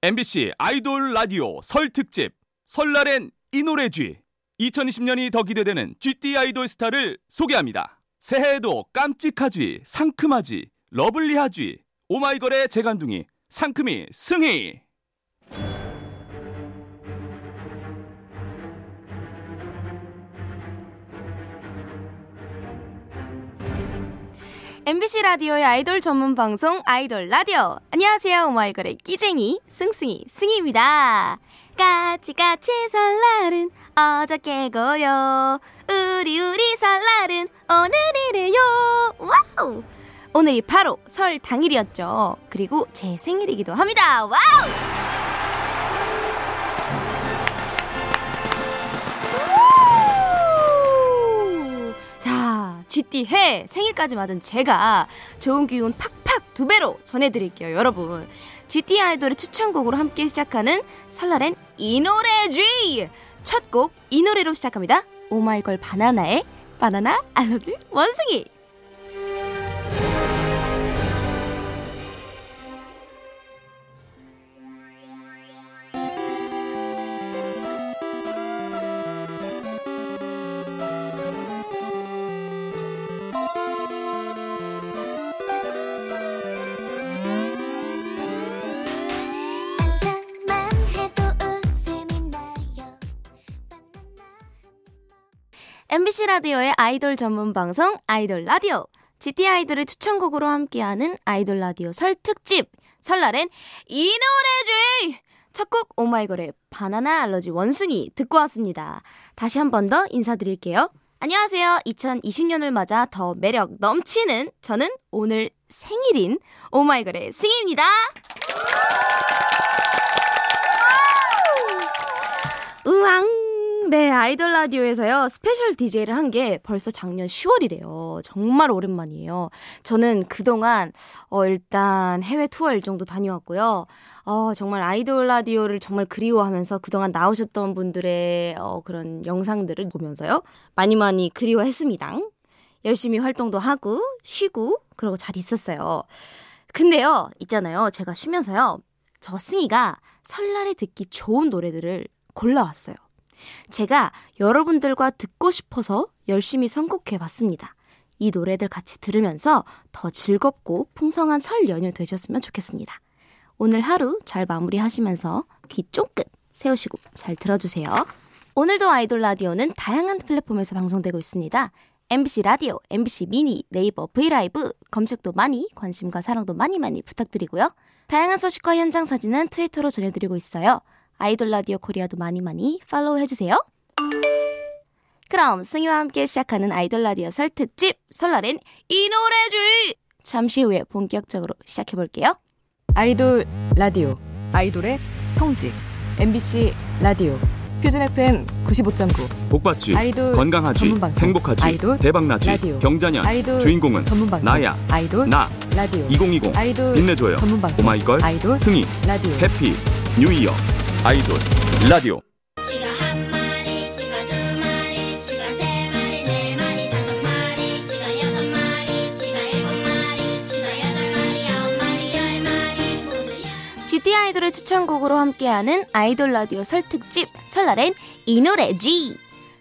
MBC 아이돌 라디오 설 특집 설날엔 이 노래쥐 2020년이 더 기대되는 GT 아이돌 스타를 소개합니다. 새해에도 깜찍하지, 상큼하지, 러블리하지, 오마이걸의 재간둥이 상큼이 승희. MBC 라디오의 아이돌 전문 방송 아이돌 라디오. 안녕하세요. 오마이걸의 끼쟁이 승승이 승희입니다. 까치까치 설날은 어저께고요. 우리 설날은 오늘이래요. 와우! 오늘이 바로 설 당일이었죠. 그리고 제 생일이기도 합니다. 와우! GT해 생일까지 맞은 제가 좋은 기운 팍팍 2배로 전해드릴게요. 여러분, GT 아이돌의 추천곡으로 함께 시작하는 설날엔 이 노래쥐! 첫 곡 이 노래로 시작합니다. 오마이걸 바나나의 바나나 알러지 원숭이. MBC 라디오의 아이돌 전문 방송 아이돌 라디오. GT 아이돌의 추천곡으로 함께하는 아이돌 라디오 설 특집 설날엔 이 노래지! 첫 곡 오마이걸의 바나나 알러지 원숭이 듣고 왔습니다. 다시 한 번 더 인사드릴게요. 안녕하세요. 2020년을 맞아 더 매력 넘치는, 저는 오늘 생일인 오마이걸의 승희입니다. 우왕! 네, 아이돌 라디오에서요 스페셜 DJ를 한 게 벌써 작년 10월이래요. 정말 오랜만이에요. 저는 그동안 일단 해외 투어 일정도 다녀왔고요. 정말 아이돌 라디오를 정말 그리워하면서 그동안 나오셨던 분들의 그런 영상들을 보면서요 많이 많이 그리워했습니다. 열심히 활동도 하고 쉬고 그러고 잘 있었어요. 근데요, 있잖아요, 제가 쉬면서요 저 승희가 설날에 듣기 좋은 노래들을 골라왔어요. 제가 여러분들과 듣고 싶어서 열심히 선곡해봤습니다. 이 노래들 같이 들으면서 더 즐겁고 풍성한 설 연휴 되셨으면 좋겠습니다. 오늘 하루 잘 마무리하시면서 귀 쫑긋 세우시고 잘 들어주세요. 오늘도 아이돌 라디오는 다양한 플랫폼에서 방송되고 있습니다. MBC 라디오, MBC 미니, 네이버 V라이브 검색도 많이, 관심과 사랑도 많이 많이 부탁드리고요. 다양한 소식과 현장 사진은 트위터로 전해드리고 있어요. 아이돌 라디오 코리아도 많이 많이 팔로우 해주세요. 그럼 승희와 함께 시작하는 아이돌 라디오 설 특집 설날엔 이 노래지! 잠시 후에 본격적으로 시작해볼게요. 아이돌 라디오, 아이돌의 성지, MBC 라디오 표준 FM 95.9. 복받지, 건강하지, 전문방송, 행복하지, 아이돌, 대박나지, 라디오, 경자년, 아이돌, 주인공은 전문방송, 나야, 아이돌, 나, 라디오, 2020, 아이돌, 빛내줘요, 전문방송, 오마이걸, 아이돌, 승희, 라디오, 해피, 뉴이어. 아이돌 라디오. 지가 한 마리, 지가 두 마리, 지가 세 마리, 네 마리, 다섯 마리, 지가 여섯 마리, 지가 일곱 마리, 지가 여덟 마리, 아홉 마리, 열 마리 모두야. GT 아이돌의 추천곡으로 함께하는 아이돌 라디오 설 특집 설날엔 이 노래지.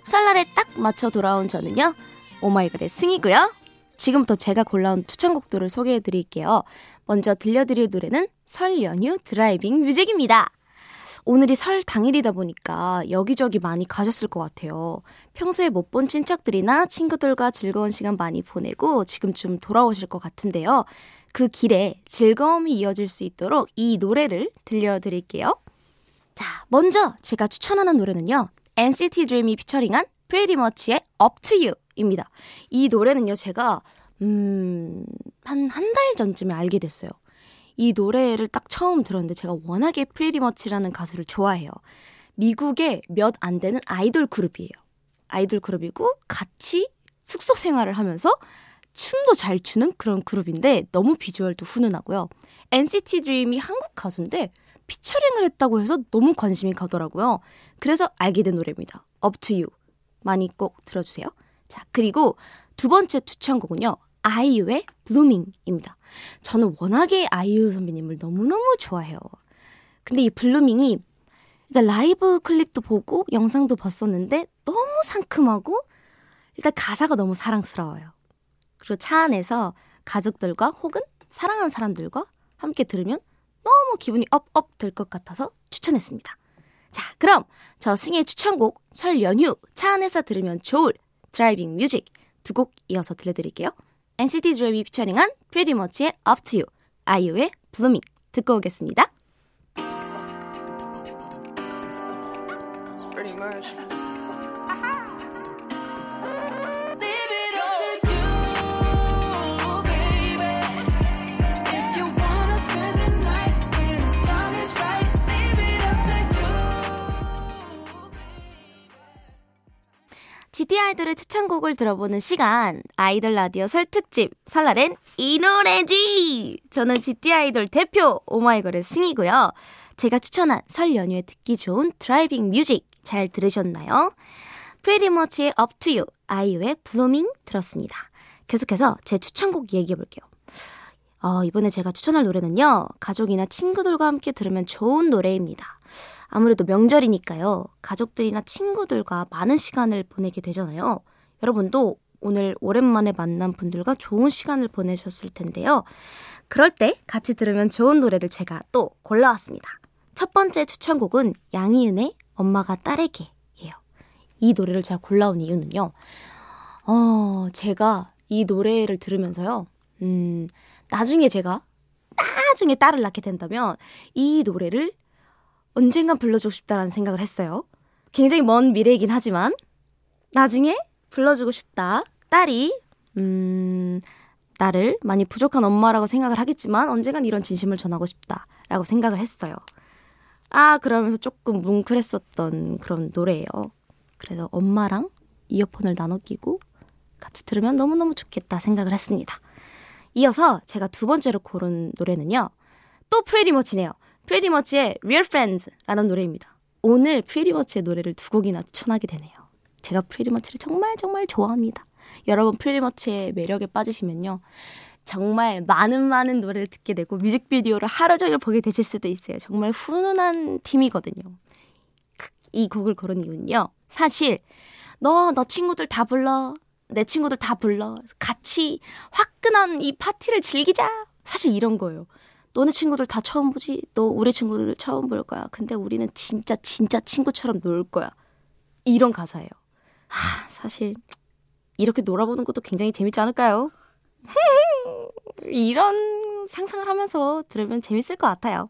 설날에 딱 맞춰 돌아온 저는요 오마이걸의 승이고요. 지금부터 제가 골라온 추천곡들을 소개해드릴게요. 먼저 들려드릴 노래는 설 연휴 드라이빙 뮤직입니다. 오늘이 설 당일이다 보니까 여기저기 많이 가셨을 것 같아요. 평소에 못 본 친척들이나 친구들과 즐거운 시간 많이 보내고 지금쯤 돌아오실 것 같은데요. 그 길에 즐거움이 이어질 수 있도록 이 노래를 들려드릴게요. 자, 먼저 제가 추천하는 노래는요, NCT DREAM이 피처링한 Pretty Much의 Up To You입니다. 이 노래는요, 제가 한 달 전쯤에 알게 됐어요. 이 노래를 딱 처음 들었는데 제가 워낙에 Pretty Much라는 가수를 좋아해요. 미국의 몇 안 되는 아이돌 그룹이에요. 아이돌 그룹이고 같이 숙소 생활을 하면서 춤도 잘 추는 그런 그룹인데 너무 비주얼도 훈훈하고요. NCT DREAM이 한국 가수인데 피처링을 했다고 해서 너무 관심이 가더라고요. 그래서 알게 된 노래입니다. Up to You. 많이 꼭 들어주세요. 자, 그리고 두 번째 추천곡은요, 아이유의 블루밍입니다. 저는 워낙에 아이유 선배님을 너무너무 좋아해요. 근데 이 블루밍이 일단 라이브 클립도 보고 영상도 봤었는데 너무 상큼하고 일단 가사가 너무 사랑스러워요. 그리고 차 안에서 가족들과 혹은 사랑하는 사람들과 함께 들으면 너무 기분이 업업 될 것 같아서 추천했습니다. 자, 그럼 저 승희의 추천곡 설 연휴 차 안에서 들으면 좋을 드라이빙 뮤직 두 곡 이어서 들려드릴게요. NCT DREAM이 피처링한 Pretty Much의 Up To You, 아이유의 Blooming 듣고 오겠습니다. GD 아이돌의 추천곡을 들어보는 시간, 아이돌 라디오 설 특집, 설날엔 이 노래지! 저는 GD 아이돌 대표 오마이걸의 승희고요. 제가 추천한 설 연휴에 듣기 좋은 드라이빙 뮤직 잘 들으셨나요? Pretty Much의 Up To You, 아이유의 Blooming 들었습니다. 계속해서 제 추천곡 얘기해볼게요. 이번에 제가 추천할 노래는요, 가족이나 친구들과 함께 들으면 좋은 노래입니다. 아무래도 명절이니까요. 가족들이나 친구들과 많은 시간을 보내게 되잖아요. 여러분도 오늘 오랜만에 만난 분들과 좋은 시간을 보내셨을 텐데요. 그럴 때 같이 들으면 좋은 노래를 제가 또 골라왔습니다. 첫 번째 추천곡은 양희은의 엄마가 딸에게예요. 이 노래를 제가 골라온 이유는요. 제가 이 노래를 들으면서요. 나중에 제가 나중에 딸을 낳게 된다면 이 노래를 언젠간 불러주고 싶다라는 생각을 했어요. 굉장히 먼 미래이긴 하지만 나중에 불러주고 싶다. 딸이 나를 많이 부족한 엄마라고 생각을 하겠지만 언젠간 이런 진심을 전하고 싶다라고 생각을 했어요. 그러면서 조금 뭉클했었던 그런 노래예요. 그래서 엄마랑 이어폰을 나눠 끼고 같이 들으면 너무너무 좋겠다 생각을 했습니다. 이어서 제가 두 번째로 고른 노래는요. 또 Pretty Much네요. Pretty Much의 Real Friends라는 노래입니다. 오늘 Pretty Much의 노래를 두 곡이나 추천하게 되네요. 제가 Pretty Much를 정말 정말 좋아합니다. 여러분 Pretty Much의 매력에 빠지시면요. 정말 많은 노래를 듣게 되고 뮤직비디오를 하루 종일 보게 되실 수도 있어요. 정말 훈훈한 팀이거든요. 이 곡을 고른 이유는요. 사실 너 친구들 다 불러. 내 친구들 다 불러. 같이 화끈한 이 파티를 즐기자. 사실 이런 거예요. 너네 친구들 다 처음 보지? 너 우리 친구들 처음 볼 거야. 근데 우리는 진짜 친구처럼 놀 거야. 이런 가사예요. 사실 이렇게 놀아보는 것도 굉장히 재밌지 않을까요? 이런 상상을 하면서 들으면 재밌을 것 같아요.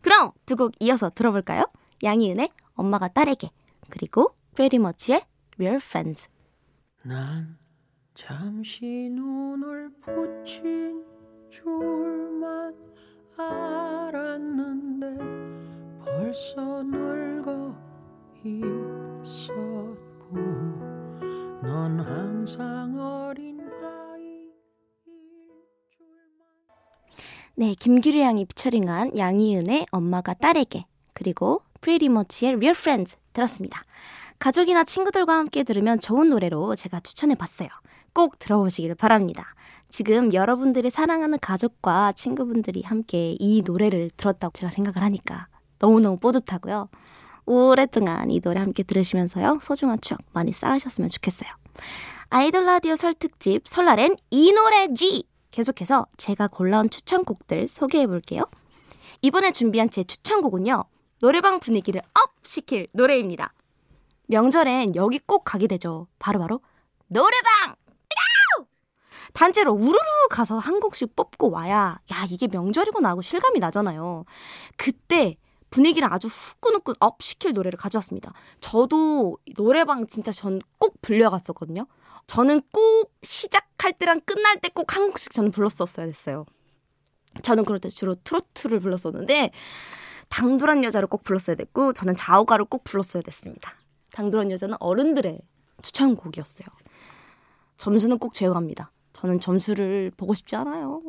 그럼 두 곡 이어서 들어볼까요? 양희은의 엄마가 딸에게 그리고 Pretty Much의 Real Friends. 난 잠시 눈을 붙인 줄만 알았는데 벌써 늙어 있었고 넌 항상 어린 아이일 줄만. 네, 김규리 양이 피처링한 양희은의 엄마가 딸에게 그리고 Pretty Much의 Real Friends 들었습니다. 가족이나 친구들과 함께 들으면 좋은 노래로 제가 추천해봤어요. 꼭 들어보시길 바랍니다. 지금 여러분들이 사랑하는 가족과 친구분들이 함께 이 노래를 들었다고 제가 생각을 하니까 너무너무 뿌듯하고요. 오랫동안 이 노래 함께 들으시면서요. 소중한 추억 많이 쌓으셨으면 좋겠어요. 아이돌 라디오 설 특집 설날엔 이 노래지! 계속해서 제가 골라온 추천곡들 소개해볼게요. 이번에 준비한 제 추천곡은요. 노래방 분위기를 업! 시킬 노래입니다. 명절엔 여기 꼭 가게 되죠. 바로바로 노래방! 단체로 우르르 가서 한 곡씩 뽑고 와야 이게 명절이구나 하고 실감이 나잖아요. 그때 분위기를 아주 후끈후끈 업 시킬 노래를 가져왔습니다. 저도 노래방 진짜 전 꼭 불려갔었거든요. 저는 꼭 시작할 때랑 끝날 때 꼭 한 곡씩 저는 불렀었어야 했어요. 저는 그럴 때 주로 트로트를 불렀었는데 당돌한 여자를 꼭 불렀어야 됐고 저는 자오가를 꼭 불렀어야 됐습니다. 당돌한 여자는 어른들의 추천곡이었어요. 점수는 꼭 제외합니다. 저는 점수를 보고 싶지 않아요.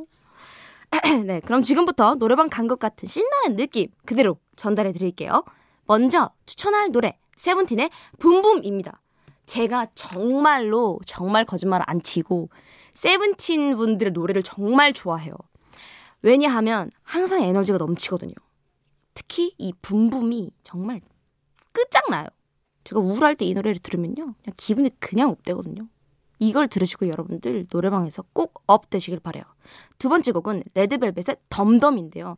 네, 그럼 지금부터 노래방 간 것 같은 신나는 느낌 그대로 전달해 드릴게요. 먼저 추천할 노래 세븐틴의 붐붐입니다. 제가 정말 거짓말 안 치고 세븐틴 분들의 노래를 정말 좋아해요. 왜냐하면 항상 에너지가 넘치거든요. 특히 이 붐붐이 정말 끝장나요. 제가 우울할 때 이 노래를 들으면요, 그냥 기분이 그냥 업되거든요. 이걸 들으시고 여러분들 노래방에서 꼭 업되시길 바라요. 두 번째 곡은 레드벨벳의 덤덤인데요.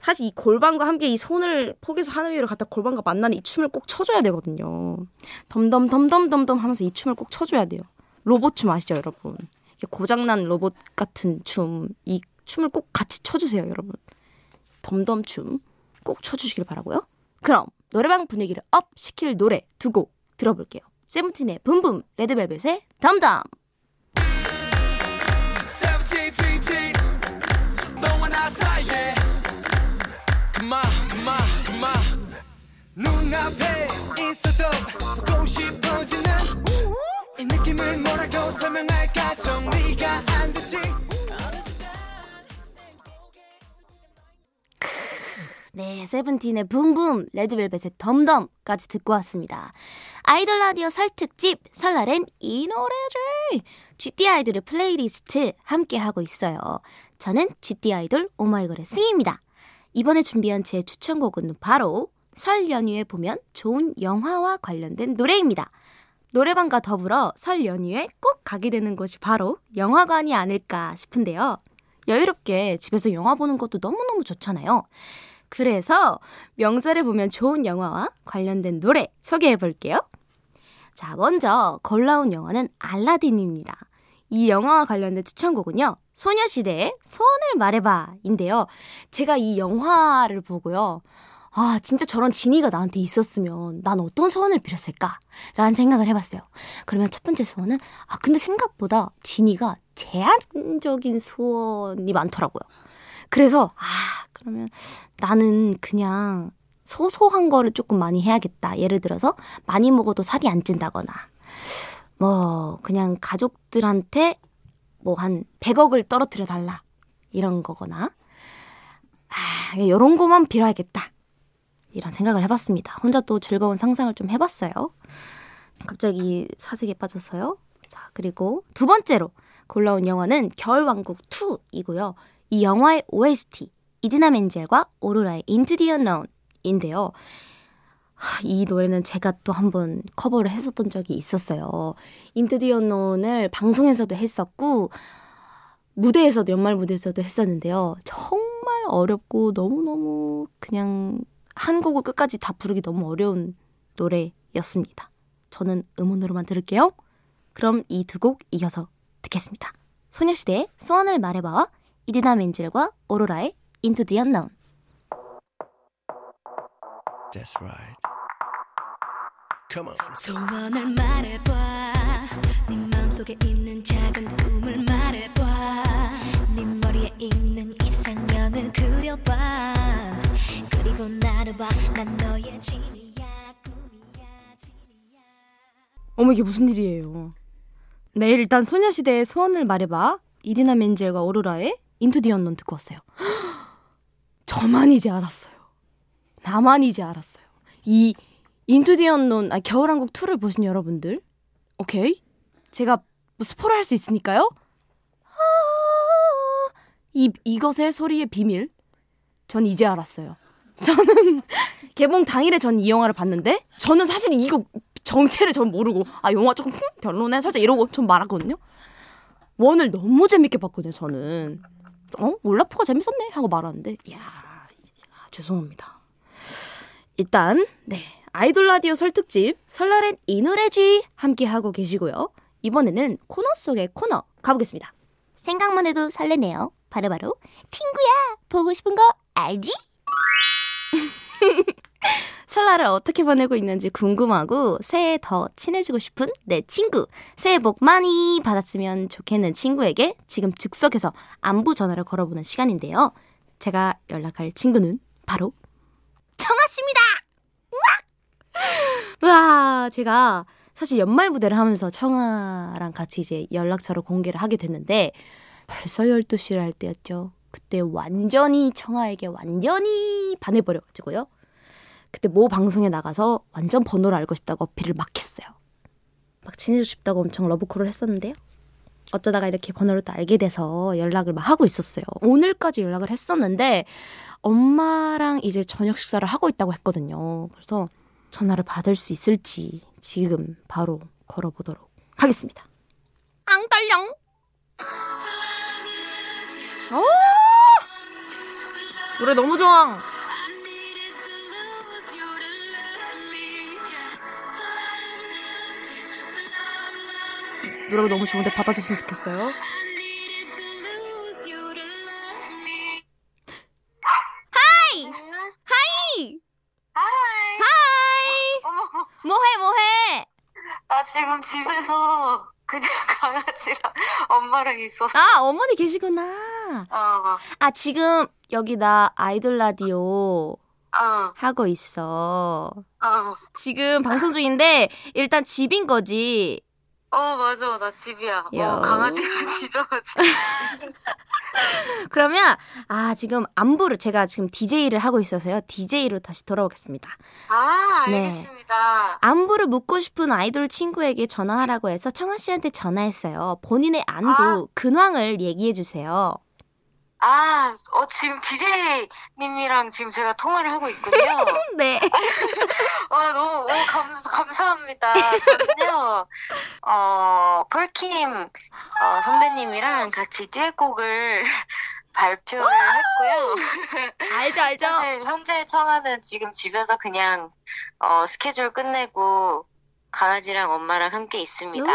사실 이 골반과 함께 이 손을 포개서 하늘 위로 갔다 골반과 만나는 이 춤을 꼭 춰줘야 되거든요. 덤덤덤덤덤덤 하면서 이 춤을 꼭 춰줘야 돼요. 로봇춤 아시죠, 여러분? 고장난 로봇 같은 춤, 이 춤을 꼭 같이 춰주세요, 여러분. 덤덤춤 꼭 춰주시길 바라고요. 그럼 노래방 분위기를 업 시킬 노래 두 곡 들어볼게요. 세븐틴의 붐붐, 레드벨벳의 덤덤. 눈앞에 있어도 보고 싶어지는 이 느낌을 뭐라고 설명할까, 정리가 안 되지. 네, 세븐틴의 붐붐, 레드벨벳의 덤덤까지 듣고 왔습니다. 아이돌 라디오 설 특집, 설날엔 이 노래지! GD 아이돌의 플레이리스트 함께하고 있어요. 저는 GD 아이돌 오마이걸의 승희입니다. 이번에 준비한 제 추천곡은 바로 설 연휴에 보면 좋은 영화와 관련된 노래입니다. 노래방과 더불어 설 연휴에 꼭 가게 되는 곳이 바로 영화관이 아닐까 싶은데요. 여유롭게 집에서 영화 보는 것도 너무너무 좋잖아요. 그래서 명절에 보면 좋은 영화와 관련된 노래 소개해볼게요. 자, 먼저 골라온 영화는 알라딘입니다. 이 영화와 관련된 추천곡은요, 소녀시대의 소원을 말해봐인데요. 제가 이 영화를 보고요, 아, 진짜 저런 지니가 나한테 있었으면 난 어떤 소원을 빌었을까라는 생각을 해봤어요. 그러면 첫 번째 소원은, 아, 근데 생각보다 지니가 제한적인 소원이 많더라고요. 그래서 그러면 나는 그냥 소소한 거를 조금 많이 해야겠다. 예를 들어서 많이 먹어도 살이 안 찐다거나, 뭐 그냥 가족들한테 뭐 한 100억을 떨어뜨려 달라, 이런 거거나, 이런 거만 빌어야겠다, 이런 생각을 해봤습니다. 혼자 또 즐거운 상상을 좀 해봤어요. 갑자기 사색에 빠졌어요. 자, 그리고 두 번째로 골라온 영화는 겨울왕국2이고요. 이 영화의 OST, 이디나 멘젤과 오로라의 Into the Unknown인데요. 이 노래는 제가 또 한번 커버를 했었던 적이 있었어요. Into the Unknown을 방송에서도 했었고 무대에서도, 연말 무대에서도 했었는데요. 정말 어렵고 너무너무 그냥 한 곡을 끝까지 다 부르기 너무 어려운 노래였습니다. 저는 음원으로만 들을게요. 그럼 이 두 곡 이어서 듣겠습니다. 소녀시대의 소원을 말해봐, 이디나 멘젤과 오로라의 Into the Unknown. That's right. Come on. 소원을 말해봐, 네 마음속에 있는 작은 꿈을 말해봐, 네 머리에 있는 이상형을 그려봐, 그리고 나를 봐, 난 너의 진이야, 꿈이야, 진이야. 어머, 이게 무슨 일이에요? 네, 일단 소녀시대의 소원을 말해봐, 이디나 멘젤과 오로라의 Into the Unknown 듣고 왔어요. 저만 이제 알았어요. 나만 이제 알았어요. 이 Into the Unknown, 겨울왕국 2를 보신 여러분들, 오케이? 제가 뭐 스포를 할 수 있으니까요. 이것의 소리의 비밀, 전 이제 알았어요. 저는 개봉 당일에 전 이 영화를 봤는데, 저는 사실 이거 정체를 전 모르고, 아, 영화 조금 별로네 살짝 이러고 전 말았거든요. 원을 너무 재밌게 봤거든요, 저는. 올라프가 재밌었네 하고 말았는데, 이야, 죄송합니다. 일단 네, 아이돌 라디오 설 특집, 설날엔 이 노래지 함께하고 계시고요. 이번에는 코너 속의 코너 가보겠습니다. 생각만 해도 설레네요. 바로바로 팅구야, 보고 싶은 거 알지? 설날을 어떻게 보내고 있는지 궁금하고 새해 더 친해지고 싶은 내 친구, 새해 복 많이 받았으면 좋겠는 친구에게 지금 즉석에서 안부 전화를 걸어보는 시간인데요. 제가 연락할 친구는 바로 청하씨입니다. 와, 제가 사실 연말 무대를 하면서 청하랑 같이 이제 연락처를 공개를 하게 됐는데, 벌써 12시를 할 때였죠. 그때 완전히 청하에게 완전히 반해버려가지고요. 그때 모 방송에 나가서 완전 번호를 알고 싶다고 어필을 막 했어요. 막 친해지고 싶다고 엄청 러브콜을 했었는데요. 어쩌다가 이렇게 번호를 또 알게 돼서 연락을 막 하고 있었어요. 오늘까지 연락을 했었는데 엄마랑 이제 저녁 식사를 하고 있다고 했거든요. 그래서 전화를 받을 수 있을지 지금 바로 걸어보도록 하겠습니다. 앙떨령. 노래 너무 좋아. 노래가 너무 좋은데 받아줬으면 좋겠어요. 지금 집에서 그냥 강아지랑 엄마랑 있었어. 아, 어머니 계시구나. 아, 지금 여기 나 아이돌 라디오 하고 있어. 지금 방송 중인데 일단 집인 거지? 맞아. 나 집이야. 강아지가 짖어가지고. 그러면 지금 안부를 제가 지금 DJ를 하고 있어서요. DJ로 다시 돌아오겠습니다. 알겠습니다. 네. 안부를 묻고 싶은 아이돌 친구에게 전화하라고 해서 청아 씨한테 전화했어요. 본인의 안부, 근황을 얘기해 주세요. 지금 DJ님이랑 지금 제가 통화를 하고 있군요. 네. 너무 감사합니다. 저는요, 폴킴 선배님이랑 같이 듀엣곡을 발표를 했고요. 알죠. 사실 현재 청하는 지금 집에서 그냥 스케줄 끝내고 강아지랑 엄마랑 함께 있습니다.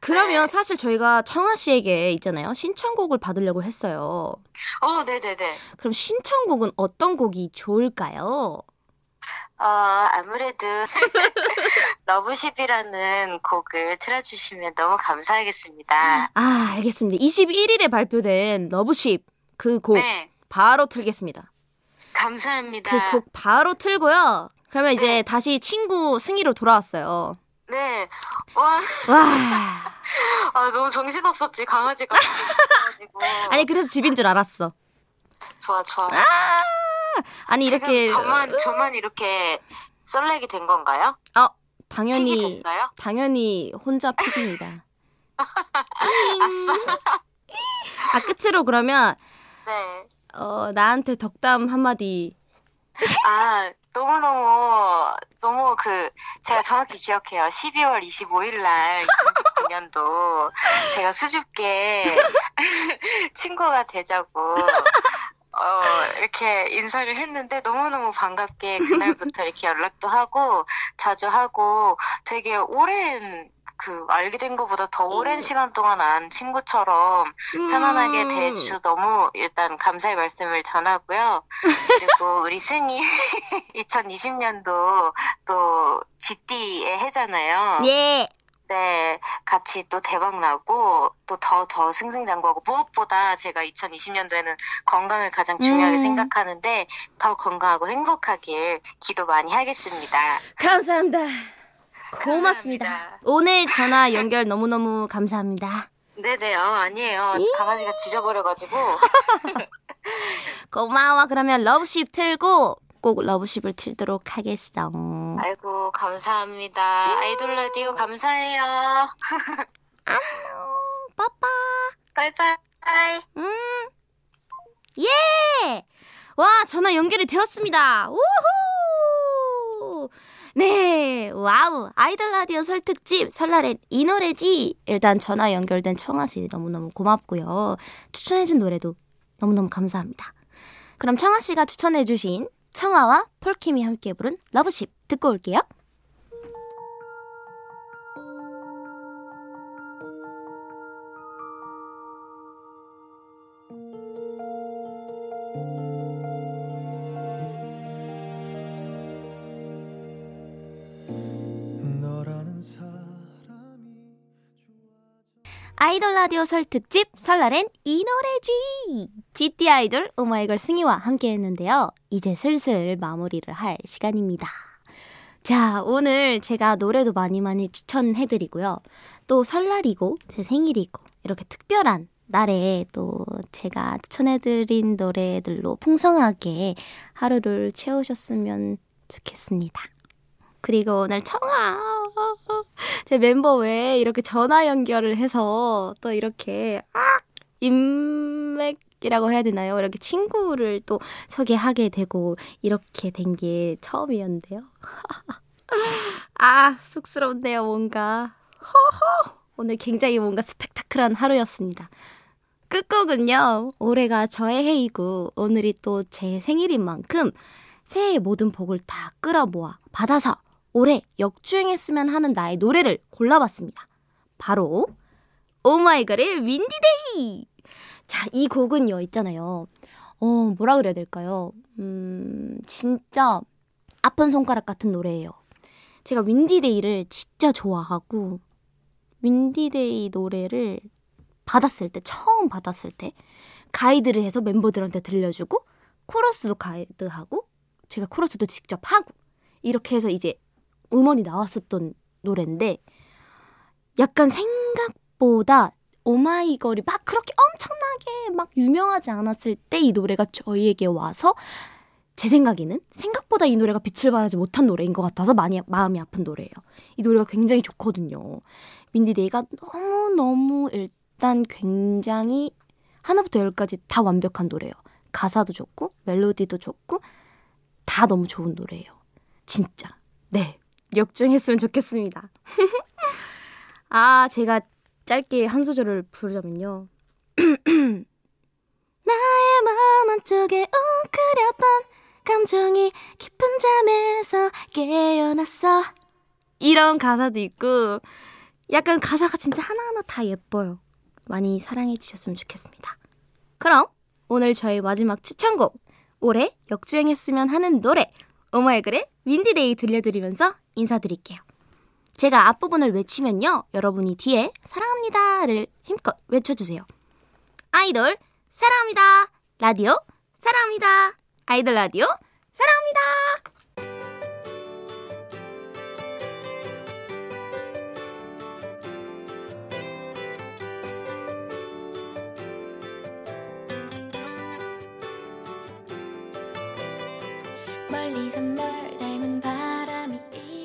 그러면 사실 저희가 청아 씨에게 있잖아요. 신청곡을 받으려고 했어요. 네네네. 그럼 신청곡은 어떤 곡이 좋을까요? 아무래도 러브십이라는 곡을 틀어주시면 너무 감사하겠습니다. 알겠습니다. 21일에 발표된 러브십 그 곡 바로 틀겠습니다. 감사합니다. 그 곡 바로 틀고요. 그러면 이제 다시 친구 승희로 돌아왔어요. 네. 너무 정신없었지. 강아지가 있어가지고. 아니, 그래서 집인 줄 알았어. 좋아. 아니, 이렇게 저만 이렇게 썰레기 된 건가요? 당연히 됐어요? 당연히 혼자 픽입니다. 끝으로 그러면 나한테 덕담 한마디. 너무 제가 정확히 기억해요. 12월 25일 날 2019년도 제가 수줍게 친구가 되자고 이렇게 인사를 했는데 너무너무 반갑게 그날부터 이렇게 연락도 하고 자주 하고 되게 오랜 알게 된 것보다 더 오랜 시간 동안 안 친구처럼 편안하게 대해주셔서 너무 일단 감사의 말씀을 전하고요. 그리고 우리 승희 2020년도 또 GD의 해잖아요. 예. 네, 같이 또 대박 나고 또 더 승승장구하고 무엇보다 제가 2020년도에는 건강을 가장 중요하게 생각하는데 더 건강하고 행복하길 기도 많이 하겠습니다. 감사합니다. 고맙습니다. 오늘 전화 연결 너무너무 감사합니다. 네네, 아니에요. 강아지가 짖어버려가지고. 고마워. 그러면 러브십 틀고 꼭 러브십을 틀도록 하겠어. 아이고, 감사합니다. 아이돌 라디오 감사해요. 안녕. 빠이빠이. 예! 전화 연결이 되었습니다. 우후! 네, 와우. 아이돌 라디오 설 특집 설날엔 이 노래지. 일단 전화 연결된 청아 씨 너무너무 고맙고요. 추천해준 노래도 너무너무 감사합니다. 그럼 청아 씨가 추천해주신 청아와 폴킴이 함께 부른 러브십 듣고 올게요. 아이돌 라디오 설 특집 설날엔 이 노래지. GT 아이돌 오마이걸 승희와 함께 했는데요. 이제 슬슬 마무리를 할 시간입니다. 자, 오늘 제가 노래도 많이 추천해드리고요. 또 설날이고 제 생일이고 이렇게 특별한 날에 또 제가 추천해드린 노래들로 풍성하게 하루를 채우셨으면 좋겠습니다. 그리고 오늘 청아 제 멤버 외에 이렇게 전화 연결을 해서 또 이렇게 인맥 가족이라고 해야 되나요? 이렇게 친구를 또 소개하게 되고 이렇게 된 게 처음이었는데요. 아, 쑥스럽네요, 뭔가. 허허! 오늘 굉장히 뭔가 스펙타클한 하루였습니다. 끝곡은요, 올해가 저의 해이고 오늘이 또 제 생일인 만큼 새해의 모든 복을 다 끌어모아 받아서 올해 역주행했으면 하는 나의 노래를 골라봤습니다. 바로 오마이걸의 윈디데이! 자, 이 곡은요, 있잖아요. 뭐라 그래야 될까요? 진짜 아픈 손가락 같은 노래예요. 제가 윈디데이를 진짜 좋아하고 윈디데이 노래를 받았을 때, 처음 받았을 때 가이드를 해서 멤버들한테 들려주고 코러스도 가이드하고 제가 코러스도 직접 하고 이렇게 해서 이제 음원이 나왔었던 노래인데 약간 생각보다 오마이걸이 막 그렇게 엄청나게 막 유명하지 않았을 때 이 노래가 저희에게 와서 제 생각에는 생각보다 이 노래가 빛을 발하지 못한 노래인 것 같아서 많이 마음이 아픈 노래예요. 이 노래가 굉장히 좋거든요. 윈디데이가 너무너무 일단 굉장히 하나부터 열까지 다 완벽한 노래예요. 가사도 좋고 멜로디도 좋고 다 너무 좋은 노래예요. 진짜. 네. 역주행했으면 좋겠습니다. 아, 제가 짧게 한 소절을 부르자면요. 나의 마음 한쪽에 웅크렸던 감정이 깊은 잠에서 깨어났어. 이런 가사도 있고 약간 가사가 진짜 하나하나 다 예뻐요. 많이 사랑해 주셨으면 좋겠습니다. 그럼 오늘 저희 마지막 추천곡, 올해 역주행했으면 하는 노래 오마이걸의 윈디데이 들려드리면서 인사드릴게요. 제가 앞부분을 외치면요, 여러분이 뒤에 사랑합니다를 힘껏 외쳐주세요. 아이돌 사랑합니다. 라디오 사랑합니다. 아이돌 라디오 사랑합니다. 멀리서 널 닮은 바람이